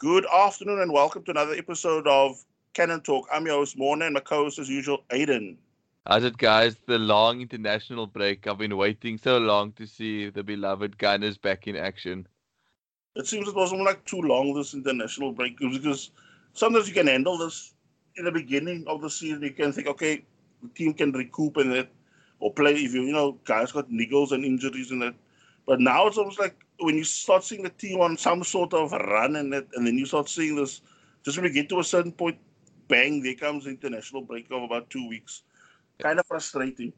Good afternoon and welcome to another episode of Cannon Talk. I'm your host, Morna, and my co-host, as usual, Aiden. How's it, guys? The long international break. I've been waiting so long to see the beloved Gunners back in action. It seems it wasn't like too long, this international break, because sometimes you can handle this in the beginning of the season. You can think, okay, the team can recoup and that, or play if you know guys got niggles and injuries and that. But now it's almost like when you start seeing the team on some sort of run and that, and then you start seeing this, just when we get to a certain point, bang, there comes the international break of about 2 weeks. Kind of frustrating.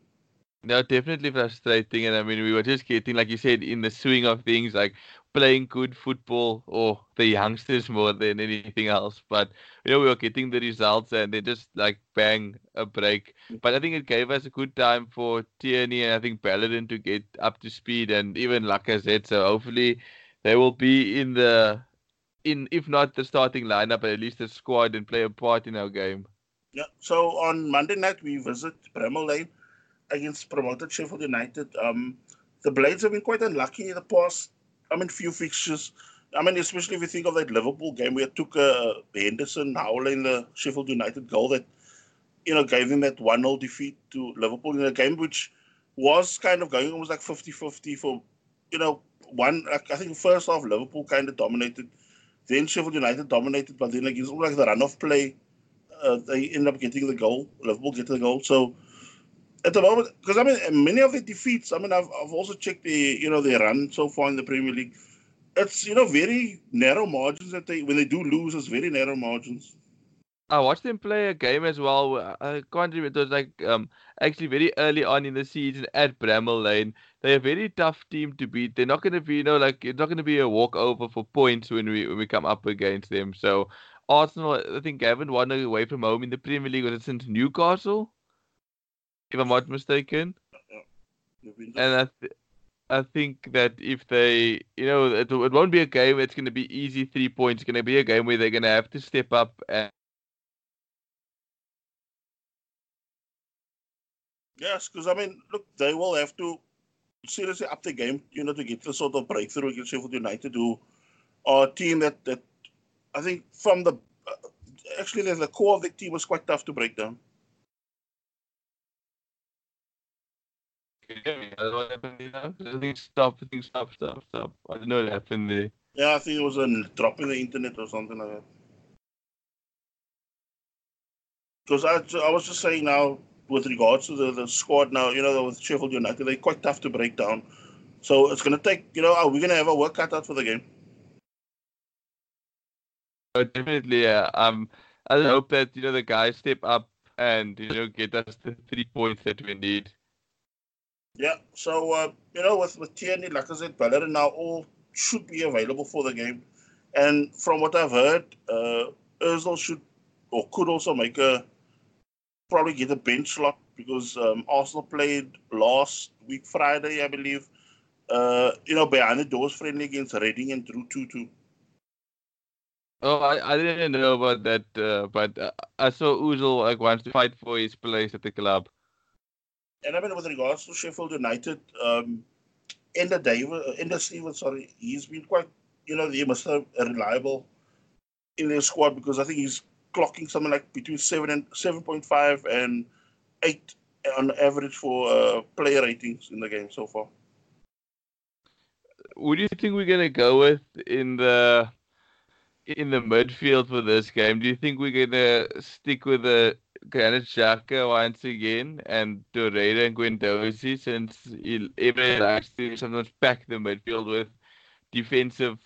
No, definitely frustrating. And I mean, we were just getting, like you said, in the swing of things, like playing good football or the youngsters more than anything else. But, you know, we were getting the results and they just like bang, a break. But I think it gave us a good time for Tierney and I think Paladin to get up to speed and even Lacazette. So hopefully they will be in if not the starting lineup, at least the squad and play a part in our game. Yeah. So on Monday night, we visit Bramall Lane against promoted Sheffield United. The Blades have been quite unlucky in the past, few fixtures. Especially if you think of that Liverpool game where it took Henderson howler in the Sheffield United goal that, gave them that 1-0 defeat to Liverpool in a game which was kind of going almost like 50-50 for, I think first half Liverpool kind of dominated. Then Sheffield United dominated, but then against all like the run-off play, they end up getting the goal. Liverpool get the goal. So at the moment, because many of the defeats, I've also checked their run so far in the Premier League. It's very narrow margins that when they do lose, it's very narrow margins. I watched them play a game as well. I can't remember. It was actually very early on in the season at Bramall Lane. They're a very tough team to beat. They're not going to be, it's not going to be a walkover for points when we come up against them. So Arsenal, I think, haven't won away from home in the Premier League. Was it since Newcastle? If I'm not mistaken. And I think that if they, it won't be a game. It's going to be easy 3 points. It's going to be a game where they're going to have to step up. Yes, because, they will have to seriously up the game, to get the sort of breakthrough against Sheffield United, who are a team that I think from the... Actually, the core of the team was quite tough to break down. Stop. I don't know what happened there. Yeah, I think it was a drop in the internet or something like that. Because I was just saying now, with regards to the squad now, with Sheffield United, they're quite tough to break down. So it's going to take, we're going to have a work cut out for the game. Oh, definitely, yeah. I hope that, the guys step up and, get us the 3 points that we need. Yeah, so, with Tierney, Lacazette, Ballerin now all should be available for the game. And from what I've heard, Özil could also make probably get a bench slot because Arsenal played last week, Friday, I believe, behind the doors friendly against Reading and drew 2-2. Oh, I didn't know about that, but I saw Özil wants to fight for his place at the club. And with regards to Sheffield United, Ender Stevens, he's been quite, they must have reliable in their squad because I think he's clocking something like between 7.5 and 8 on average for player ratings in the game so far. What do you think we're going to go with in the midfield for this game? Do you think we're going to stick with the Xhaka once again and Torreira and Guendouzi, since Emery likes to sometimes pack the midfield with defensive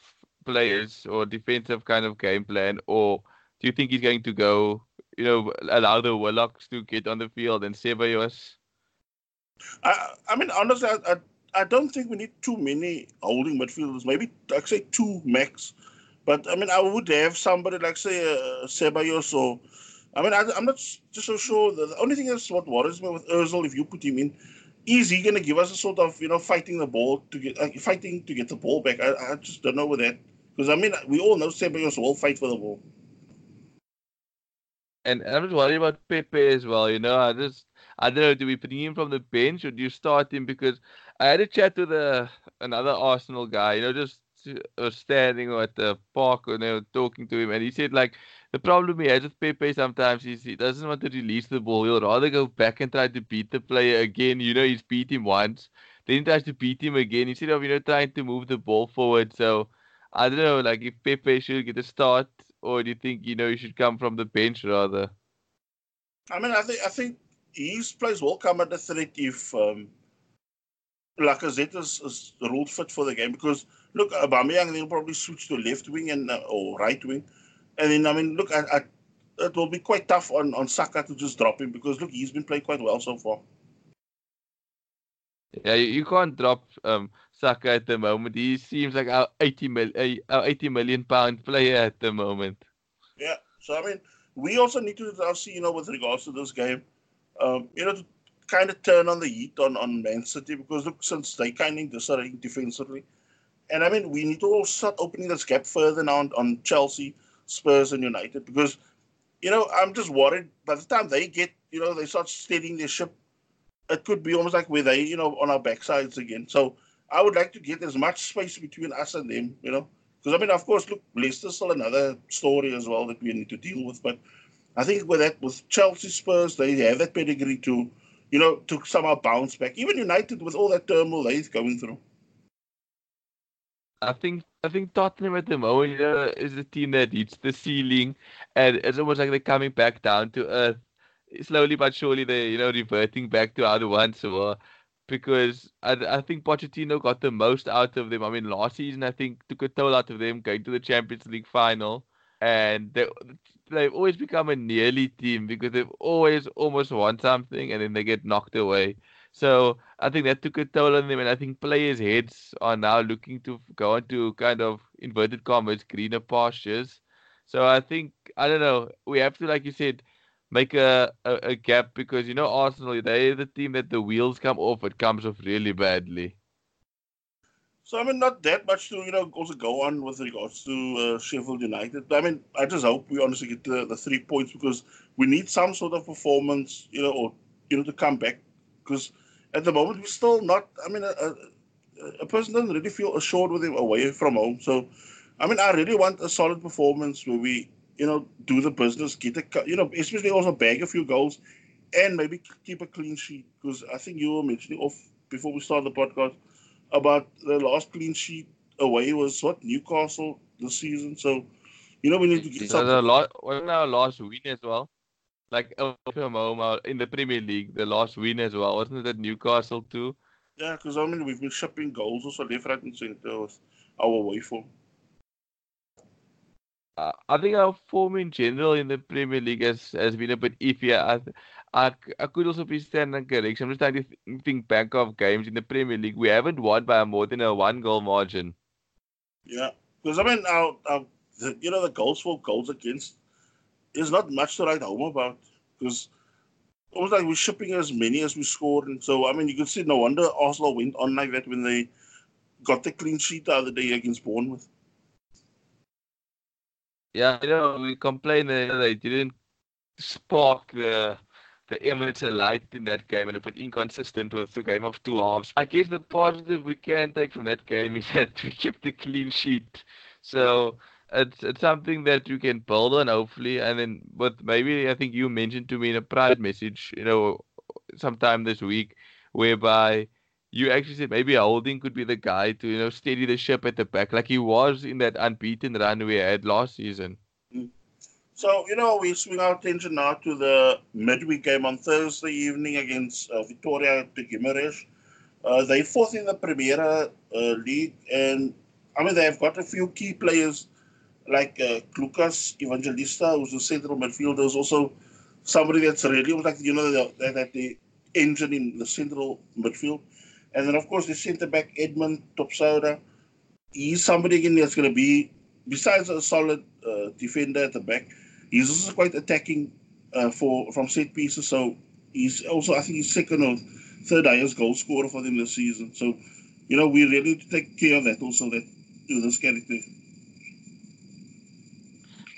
players or defensive kind of game plan? Or do you think he's going to go, allow the Willocks to get on the field and Ceballos? Honestly, I don't think we need too many holding midfielders. Maybe, I'd say two max. But, I would have somebody like, say, Ceballos or... I'm not just so sure. The only thing that's what worries me with Özil, if you put him in, is he going to give us a sort of, fighting to get the ball back? I just don't know with that. Because, we all know Ceballos will fight for the ball. And I'm just worried about Pepe as well, I don't know, do we bring him from the bench or do you start him? Because I had a chat with another Arsenal guy, just or standing or at the park and they were talking to him, and he said, like, the problem he has with Pepe sometimes is he doesn't want to release the ball. He'll rather go back and try to beat the player again. You know, he's beat him once. Then he tries to beat him again instead of, you know, trying to move the ball forward. So, I don't know, like, if Pepe should get a start, or do you think, you know, he should come from the bench rather? I mean, I think he plays will come under threat if Lacazette is ruled fit for the game. Because, look, Aubameyang, they'll probably switch to left wing and or right wing. And then, I mean, look, it will be quite tough on Saka to just drop him because, look, he's been playing quite well so far. Yeah, you can't drop Saka at the moment. He seems like our £80 million player at the moment. Yeah, so, I mean, we also need to see, you know, with regards to this game, you know, to kind of turn on the heat on Man City because, look, since they kind of decided defensively. And, I mean, we need to all start opening this gap further now on Chelsea, Spurs and United because, you know, I'm just worried by the time they get, you know, they start steadying their ship, it could be almost like we're there, you know, on our backsides again. So I would like to get as much space between us and them, you know. Because, I mean, of course, look, Leicester's still another story as well that we need to deal with. But I think with Chelsea, Spurs, they have that pedigree to, you know, to somehow bounce back. Even United, with all that turmoil they're going through. I think Tottenham at the moment, you know, is a team that hits the ceiling. And it's almost like they're coming back down to earth. Slowly but surely, they're, you know, reverting back to how they once were. Because I think Pochettino got the most out of them. I mean, last season, I think, took a toll out of them going to the Champions League final. And they've always become a nearly team because they've always almost won something and then they get knocked away. So I think that took a toll on them. And I think players' heads are now looking to go on to kind of, inverted commas, greener pastures. So I think, I don't know, we have to, like you said, make a gap because, you know, Arsenal, they're the team that the wheels come off. It comes off really badly. So, I mean, not that much to, you know, also go on with regards to Sheffield United. But, I mean, I just hope we honestly get the 3 points because we need some sort of performance, you know, or, you know, to come back. Because at the moment, we're still not, I mean, a person doesn't really feel assured with him away from home. So, I mean, I really want a solid performance where we, you know, do the business, get a, you know, especially also bag a few goals and maybe keep a clean sheet. Because I think you were mentioning off before we started the podcast about the last clean sheet away was what? Newcastle this season. So, you know, we need to get something. Wasn't our last win as well? Like, from home in the Premier League, the last win as well. Wasn't it Newcastle too? Yeah, because, I mean, we've been shipping goals also left, right and centre with our way form. I think our form in general in the Premier League has been a bit iffy. I could also be standing correction. I'm just trying to think back of games in the Premier League. We haven't won by more than a 1-goal margin. Yeah, because I mean, the goals for goals against is not much to write home about. Because it was like we're shipping as many as we scored, and so I mean, you could see no wonder Arsenal went on like that when they got the clean sheet the other day against Bournemouth. Yeah, you know, we complained that they didn't spark the Emirates alight in that game and a bit inconsistent with the game of two halves. I guess the positive we can take from that game is that we kept a clean sheet. So it's something that you can build on, hopefully. And then, but maybe I think you mentioned to me in a private message, you know, sometime this week, whereby you actually said maybe Holding could be the guy to, you know, steady the ship at the back, like he was in that unbeaten run we had last season. So, you know, we swing our attention now to the midweek game on Thursday evening against Vitória de Guimarães. They're fourth in the Primeira league, and, I mean, they've got a few key players like Lucas Evangelista, who's a central midfielder, is also somebody that's really, like, you know, the engine in the central midfield. And then, of course, the centre-back, Edmund Topsoda, he's somebody, again, that's going to be, besides a solid defender at the back, he's also quite attacking from set pieces. So he's also, I think, he's second or third highest goal scorer for them this season. So, you know, we really need to take care of that also, that, you know, this character.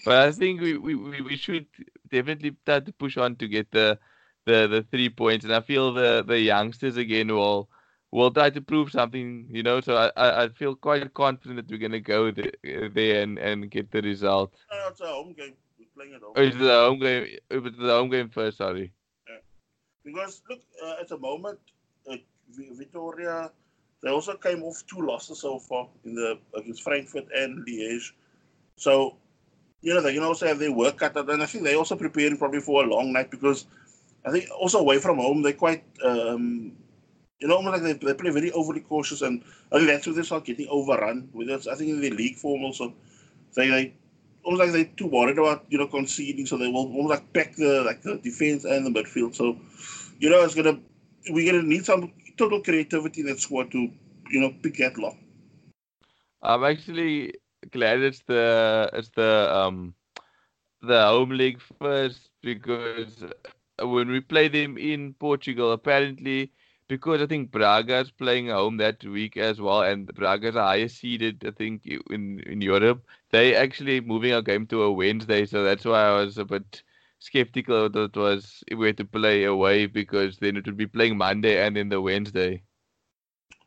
But I think we should definitely try to push on to get the 3 points. And I feel the youngsters, again, will we'll try to prove something, you know. So I feel quite confident that we're going to go there and get the result. No, it's a home game. We're playing at home. Oh, it's the home game. It's the home game first, sorry. Yeah. Because, look, at the moment, Vitória, they also came off two losses so far against Frankfurt and Liège. So, you know, they can also have their work cut out. And I think they're also preparing probably for a long night because I think also away from home, they're quite... you know, almost like they play very overly cautious, and I think that's where they start getting overrun. I think in the league form also, they almost like they're too worried about, you know, conceding, so they will almost like pack the defense and the midfield. So, you know, we're gonna need some total creativity in that squad to, you know, pick that lock. I'm actually glad it's the home league first, because when we play them in Portugal, apparently. Because I think Braga's playing at home that week as well, and Braga's are highest seeded, I think, in Europe. They actually moving our game to a Wednesday, so that's why I was a bit skeptical that it was if we had to play away, because then it would be playing Monday and then the Wednesday.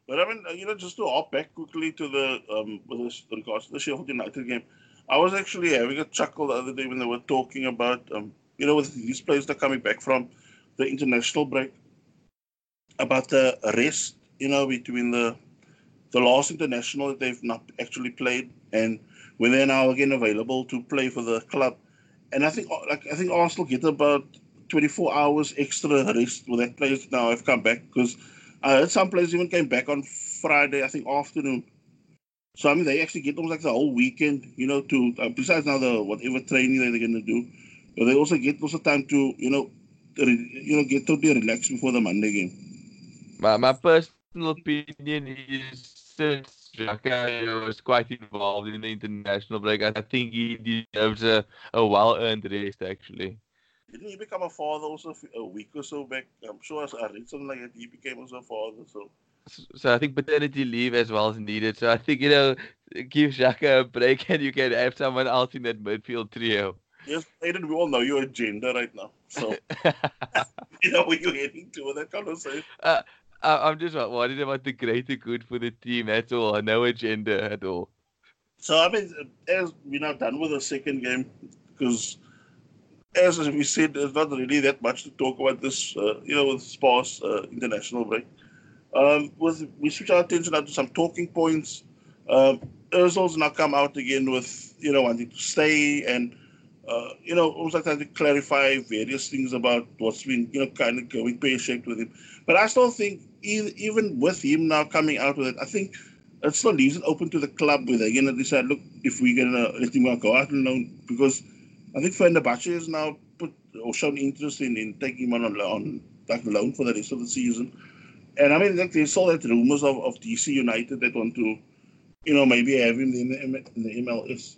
But I mean, you know, just to hop back quickly to the with regards to the Sheffield United game, I was actually having a chuckle the other day when they were talking about you know, with these players that are coming back from the international break. About the rest, you know, between the last international that they've not actually played and when they're now again available to play for the club. And I think Arsenal get about 24 hours extra rest with that players now have come back, because I heard some players even came back on Friday, I think, afternoon. So, I mean, they actually get almost like the whole weekend, you know, to besides now the whatever training that they're going to do, but they also get time to, you know, get totally relaxed before the Monday game. My personal opinion is, since Xhaka was quite involved in the international break, I think he deserves a well-earned rest, actually. Didn't he become a father also a week or so back? I'm sure I read something like that. He became also a father, So I think paternity leave as well is needed. So I think, you know, give Xhaka a break and you can have someone else in that midfield trio. Yes, Aiden, we all know your agenda right now. So, you know where you're heading to with that conversation. I'm just worried about the greater good for the team, that's all. No agenda at all. So, I mean, as we're now done with the second game, because as we said, there's not really that much to talk about this, you know, with Spar's international break. We switch our attention now to some talking points. Özil's now come out again with, you know, wanting to stay and, you know, almost like trying to clarify various things about what's been, you know, kind of going pear-shaped with him. But I still think, even with him now coming out with it, I think it still leaves it open to the club where they're going to decide, look, if we're going to let him go out on loan, because I think Fenerbahce has now put or shown interest in taking him on like loan for the rest of the season. And I mean, like, they saw that rumours of DC United that want to, you know, maybe have him in the MLS.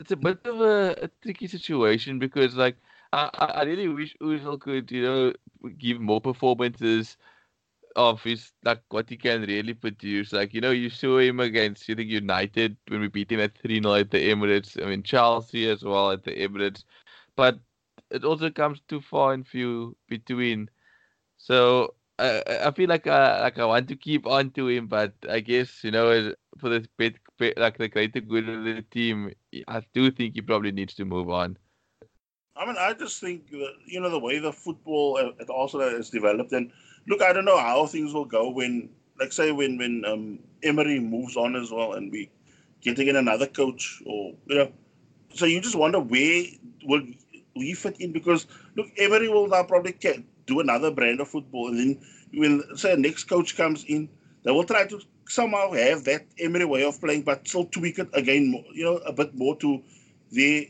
It's a bit of a tricky situation, because, like, I really wish Özil could, you know, give more performances of his, like, what he can really produce. Like, you know, you saw him against, I think, United when we beat him at 3-0 at the Emirates. I mean, Chelsea as well at the Emirates. But it also comes too far and few between. So I feel like I want to keep on to him, but I guess, you know, for the bit, like the greater good of the team, I do think he probably needs to move on. I mean, I just think that, you know, the way the football at Arsenal has developed, and look, I don't know how things will go when, like, say, when Emery moves on as well, and we getting in another coach, or, you know, so you just wonder where will we fit in, because look, Emery will now probably do another brand of football, and then when, say, next coach comes in, they will try to somehow have that Emery way of playing, but still tweak it again, you know, a bit more to their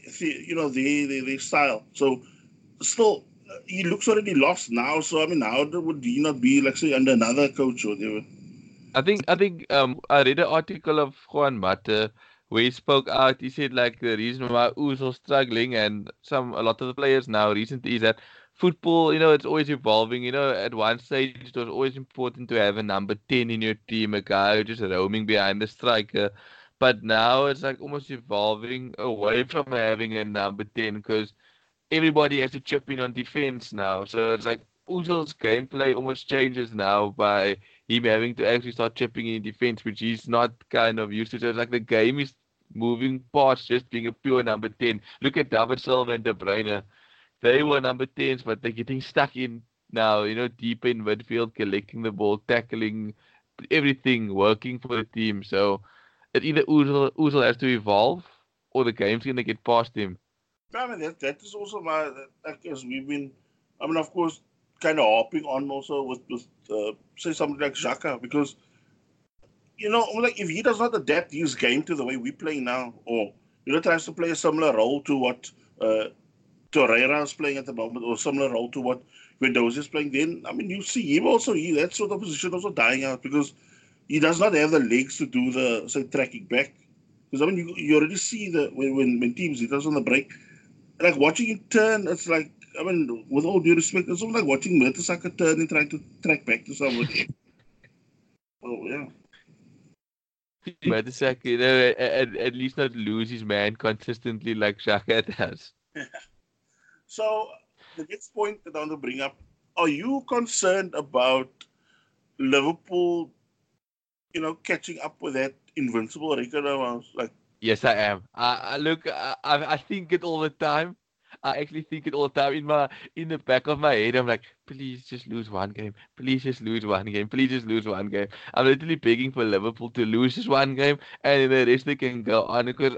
style. So still, he looks already lost now. So I mean, how would he not be, like, say, under another coach or whatever? I think I read an article of Juan Mata where he spoke out. He said, like, the reason why Özil's struggling and a lot of the players now recently is that football, you know, it's always evolving. You know, at one stage, it was always important to have a number 10 in your team, a guy who's just roaming behind the striker. But now it's, like, almost evolving away from having a number 10, because everybody has to chip in on defense now. So it's like Ozil's gameplay almost changes now by him having to actually start chipping in defense, which he's not kind of used to. So it's like the game is moving past just being a pure number 10. Look at David Silva and De Bruyne. They were number 10s, but they're getting stuck in now, you know, deep in midfield, collecting the ball, tackling, everything working for the team. So it either Ozil has to evolve or the game's going to get past him. I mean, that is also my, I guess we've been, I mean, of course, kind of hopping on also with say something like Xhaka, because, you know, like if he does not adapt his game to the way we play now, or, you know, tries to play a similar role to what Torreira is playing at the moment, or similar role to what Mendoza is playing, then, I mean, you see him also, that sort of position also dying out, because he does not have the legs to do the, say, tracking back. Because, I mean, you already see that when teams hit us on the break, like watching him turn, it's like, I mean, with all due respect, it's almost like watching Mertesacker turn and trying to track back to somebody. Oh, yeah. Mertesacker, you know, at least not lose his man consistently like Xhaka does. So, the next point that I want to bring up, are you concerned about Liverpool, you know, catching up with that invincible record? Yes, I am. I think it all the time. I actually think it all the time. In the back of my head, I'm like, please just lose one game. Please just lose one game. Please just lose one game. I'm literally begging for Liverpool to lose just one game, and the rest they can go on. Because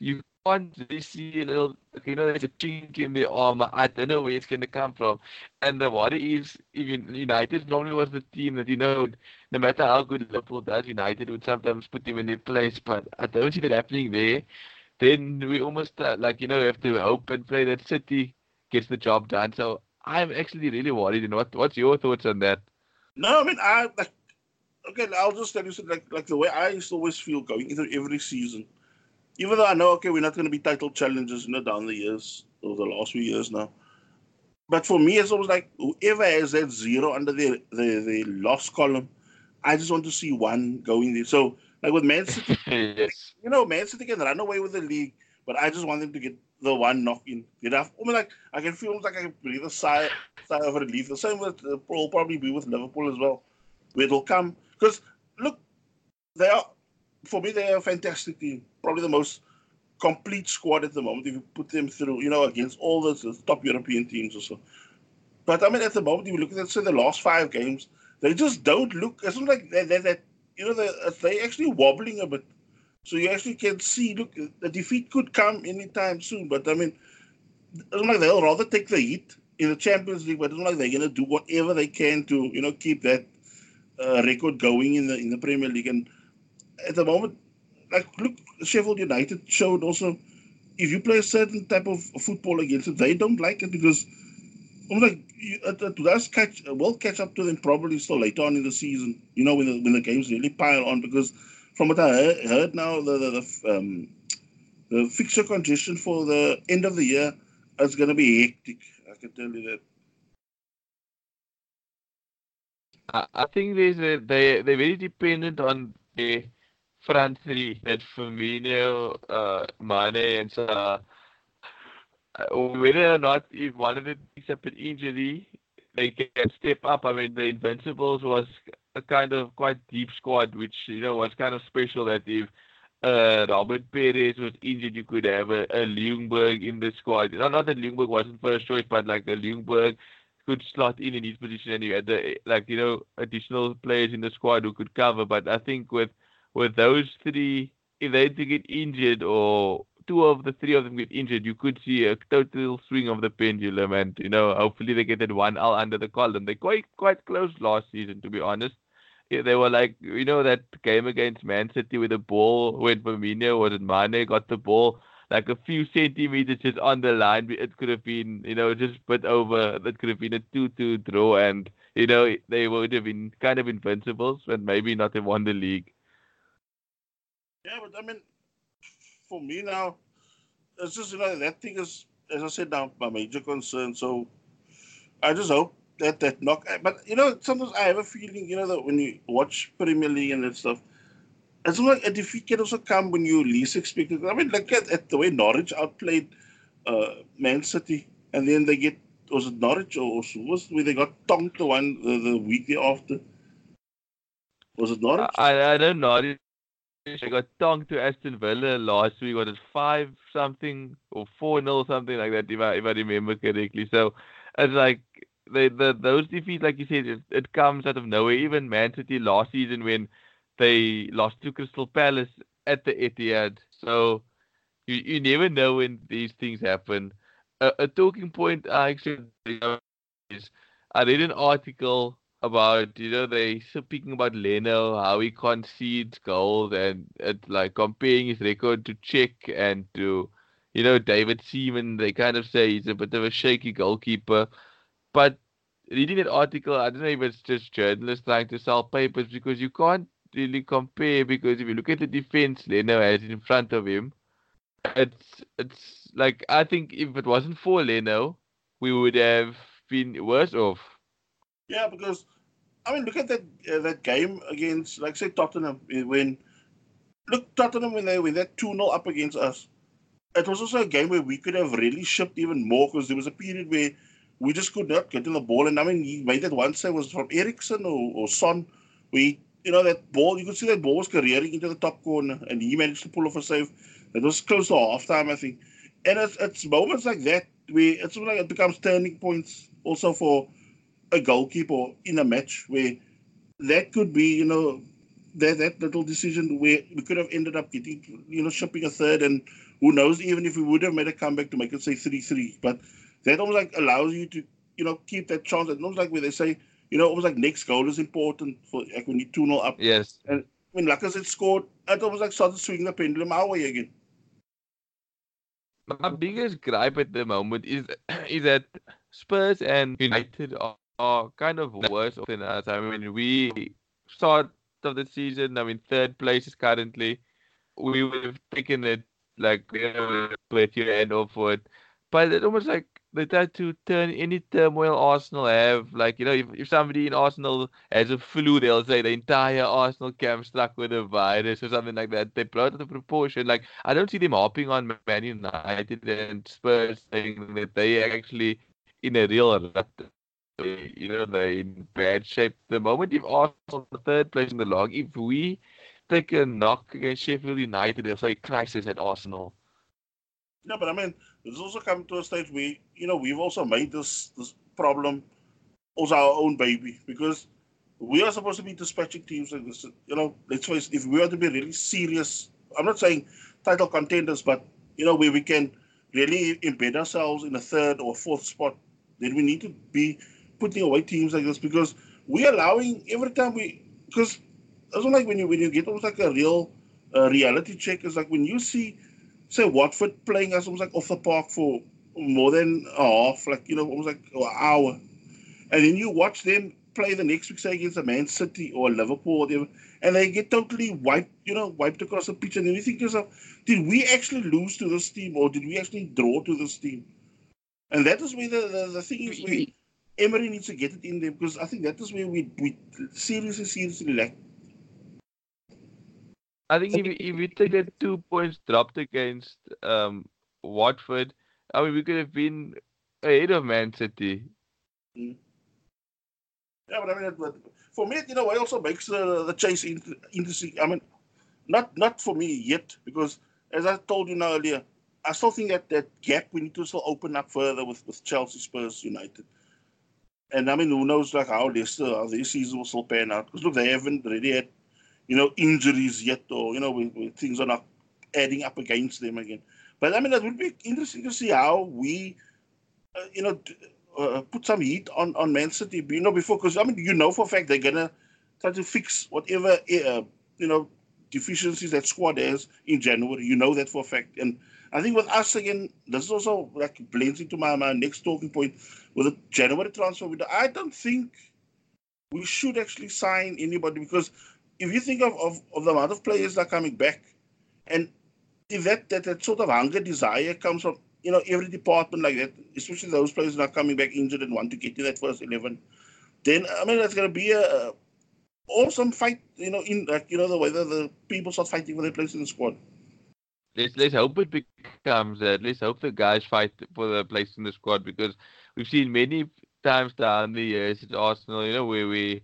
you can't really see a little, you know, there's a chink in the armor. I don't know where it's going to come from. And the worry is, even United normally was the team that, you know, no matter how good Liverpool does, United would sometimes put them in their place. But I don't see that happening there. Then we almost, have to hope and pray that City gets the job done. So I'm actually really worried. And what's your thoughts on that? No, I mean, I'll just tell you something. Like the way I used to always feel going into every season, even though I know, we're not going to be title challengers, down the years or the last few years now. But for me, it's always like whoever has that zero under the loss column, I just want to see one going there. So, like with Man City, yes. You know, Man City can run away with the league, but I just want them to get the one knock in. I can feel like I can breathe a sigh of relief. The same with will probably be with Liverpool as well, where it'll come. Because, look, they are, for me, they are a fantastic team. Probably the most complete squad at the moment, if you put them through, against all the top European teams or so. But, I mean, at the moment, if you look at, say, the last 5 games, they just don't look, it's not like they're they're actually wobbling a bit. So you actually can see, look, the defeat could come anytime soon. But, I mean, it's not like they'll rather take the heat in the Champions League, but it's not like they're going to do whatever they can to, keep that record going in the Premier League. And at the moment, look, Sheffield United showed also, if you play a certain type of football against it, they don't like it because, we'll catch up to them probably still later on in the season, when the games really pile on, because from what I heard now, the fixture congestion for the end of the year is going to be hectic. I can tell you that. I think they're very dependent on the front three, that Firmino, Mane and Saka. Whether or not, if one of them picks up an injury, they can step up. I mean, the Invincibles was a kind of quite deep squad, which, was kind of special that if Robert Perez was injured, you could have a Ljungberg in the squad. Not that Ljungberg wasn't first choice, but like a Ljungberg could slot in his position, and you had additional players in the squad who could cover. But I think with those three, if they had to get injured or two of the three of them get injured, you could see a total swing of the pendulum, and hopefully they get that one L under the column. They quite close last season, to be honest. They were like, that game against Man City with the ball when Firmino was in Mane got the ball like a few centimeters just on the line. It could have been, just a bit over. That could have been a 2-2 draw, and they would have been kind of invincibles, but maybe not have won the league. Yeah, but I mean, for me now, it's just, that thing is, as I said now, my major concern. So I just hope that knock. But, sometimes I have a feeling, that when you watch Premier League and that stuff, it's like a defeat can also come when you least expect it. I mean, look at the way Norwich outplayed Man City, and then they get was it Norwich or where they got tonked the week thereafter? Was it Norwich? I don't know. They got tonked to Aston Villa last week. What is 5-something or 4-0 something like that? If I remember correctly. So it's like those defeats, like you said, it comes out of nowhere. Even Man City last season when they lost to Crystal Palace at the Etihad. So you never know when these things happen. A talking point I actually is I read an article about, they speaking about Leno, how he concedes goals and it's like comparing his record to Czech and to, David Seaman. They kind of say he's a bit of a shaky goalkeeper. But reading that article, I don't know if it's just journalists trying to sell papers because you can't really compare, because if you look at the defense Leno has in front of him, it's like, I think if it wasn't for Leno, we would have been worse off. Yeah, because, look at that game against, like, say, Tottenham. Tottenham, when they were that 2-0 up against us, it was also a game where we could have really shipped even more, because there was a period where we just could not get in the ball. And, he made that one save, was from Eriksson or Son, where he, that ball, you could see that ball was careering into the top corner, and he managed to pull off a save. It was close to halftime, I think. And it's moments like that where it's like it becomes turning points also for a goalkeeper in a match, where that could be, that little decision where we could have ended up getting, shipping a third, and who knows, even if we would have made a comeback to make it, say, 3-3. But that almost like allows you to, keep that chance. It's almost like where they say, almost like next goal is important for, like, when you 2-0 up. Yes. And when Lacazette scored, it almost like started swinging the pendulum our way again. My biggest gripe at the moment is that Spurs and United are kind of worse than us. We start of the season, third place is currently. We would have taken it, like, put your hand off for it. But it's almost like they try to turn any turmoil Arsenal have. Like, if somebody in Arsenal has a flu, they'll say the entire Arsenal camp struck with a virus or something like that. They blow out of proportion. Like, I don't see them harping on Man United and Spurs saying that they actually in a real rut. They're in bad shape. The moment if Arsenal the third place in the log, if we take a knock against Sheffield United, they'll say crisis at Arsenal. No, but it's also come to a stage where, we've also made this problem also our own baby, because we are supposed to be dispatching teams like this. Let's face it, if we are to be really serious, I'm not saying title contenders, but, where we can really embed ourselves in a third or fourth spot, then we need to be putting away teams like this, because we're allowing every time because it's not like when you get almost like a real reality check. It's like when you see, say, Watford playing us almost like off the park for more than a half, like, almost like an hour. And then you watch them play the next week, say, against a Man City or Liverpool, or whatever, and they get totally wiped across the pitch. And then you think to yourself, did we actually lose to this team, or did we actually draw to this team? And that is where the thing is where Emery needs to get it in there, because I think that is where we seriously lack. I think if we take that 2 points dropped against Watford, we could have been ahead of Man City. Mm. Yeah, but for me, it also makes the chase interesting. Not for me yet, because as I told you now earlier, I still think that gap we need to still open up further with Chelsea, Spurs, United. And who knows like how their season will still pan out, because look, they haven't really had injuries yet, or, where things are not adding up against them again. But, it would be interesting to see how we, put some heat on Man City, before, because, for a fact they're going to try to fix whatever, deficiencies that squad has in January. That for a fact. And I think with us, again, this is also, like, blends into my next talking point with the January transfer window. I don't think we should actually sign anybody, because if you think of the amount of players that are coming back, and if that sort of hunger, desire comes from, every department like that, especially those players that are coming back injured and want to get to that first 11, then, that's going to be a awesome fight, the way that the people start fighting for their place in the squad. Let's hope it becomes that. Let's hope the guys fight for the place in the squad, because we've seen many times down the years at Arsenal, where we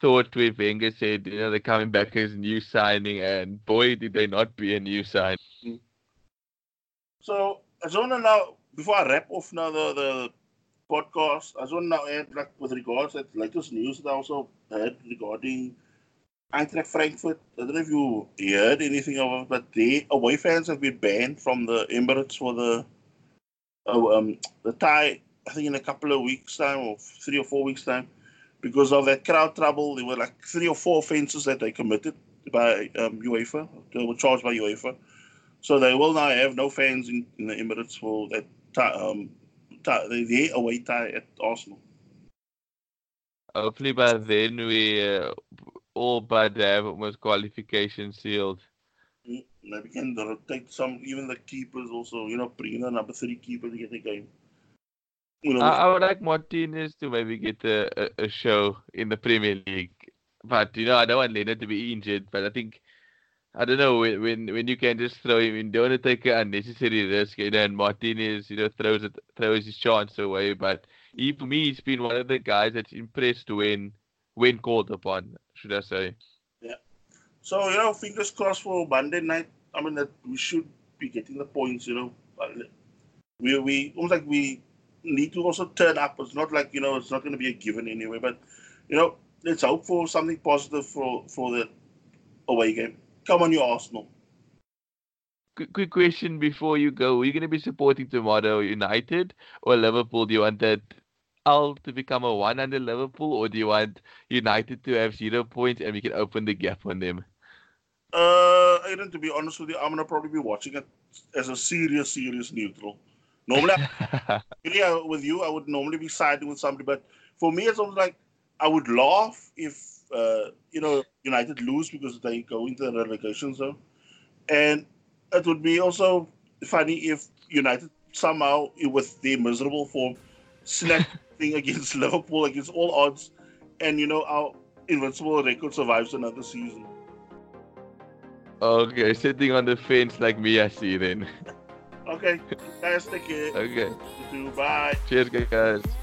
thought with Wenger said, they're coming back as a new signing, and boy, did they not be a new signing. So, I just want to now, before I wrap off now the podcast, I just want to now add, like, with regards to the latest news that I also heard regarding Eintracht Frankfurt. I don't know if you heard anything of it, but the away fans have been banned from the Emirates for the tie, I think in a couple of weeks' time, or 3 or 4 weeks' time, because of that crowd trouble. There were like 3 or 4 offences that they committed by UEFA. They were charged by UEFA. So they will now have no fans in the Emirates for that the away tie at Arsenal. Hopefully by then we... all but have almost qualification sealed. Maybe we can rotate some, even the keepers also, bring in the number 3 keeper to get the game. I would like Martinez to maybe get a show in the Premier League. But, I don't want Leno to be injured. But I think, I don't know, when you can just throw him in, don't want to take an unnecessary risk. And Martinez, throws his chance away. But for me, he's been one of the guys that's impressed when called upon, should I say. Yeah. So, fingers crossed for Monday night. I mean, that we should be getting the points, We almost like we need to also turn up. It's not like, it's not going to be a given anyway. But, let's hope for something positive for the away game. Come on, you Arsenal. Quick question before you go. Are you going to be supporting tomorrow United or Liverpool? Do you want that to become a 1 under Liverpool, or do you want United to have 0 points and we can open the gap on them? Aiden, to be honest with you, I'm gonna probably be watching it as a serious neutral. Normally, with you, I would normally be siding with somebody, but for me, it's almost like I would laugh if United lose because they go into the relegation zone, and it would be also funny if United somehow, with their miserable form, Slack thing against Liverpool against all odds, and our invincible record survives another season. Okay, sitting on the fence like me, I see then. Okay, guys, take care. Okay. Bye. Cheers, guys.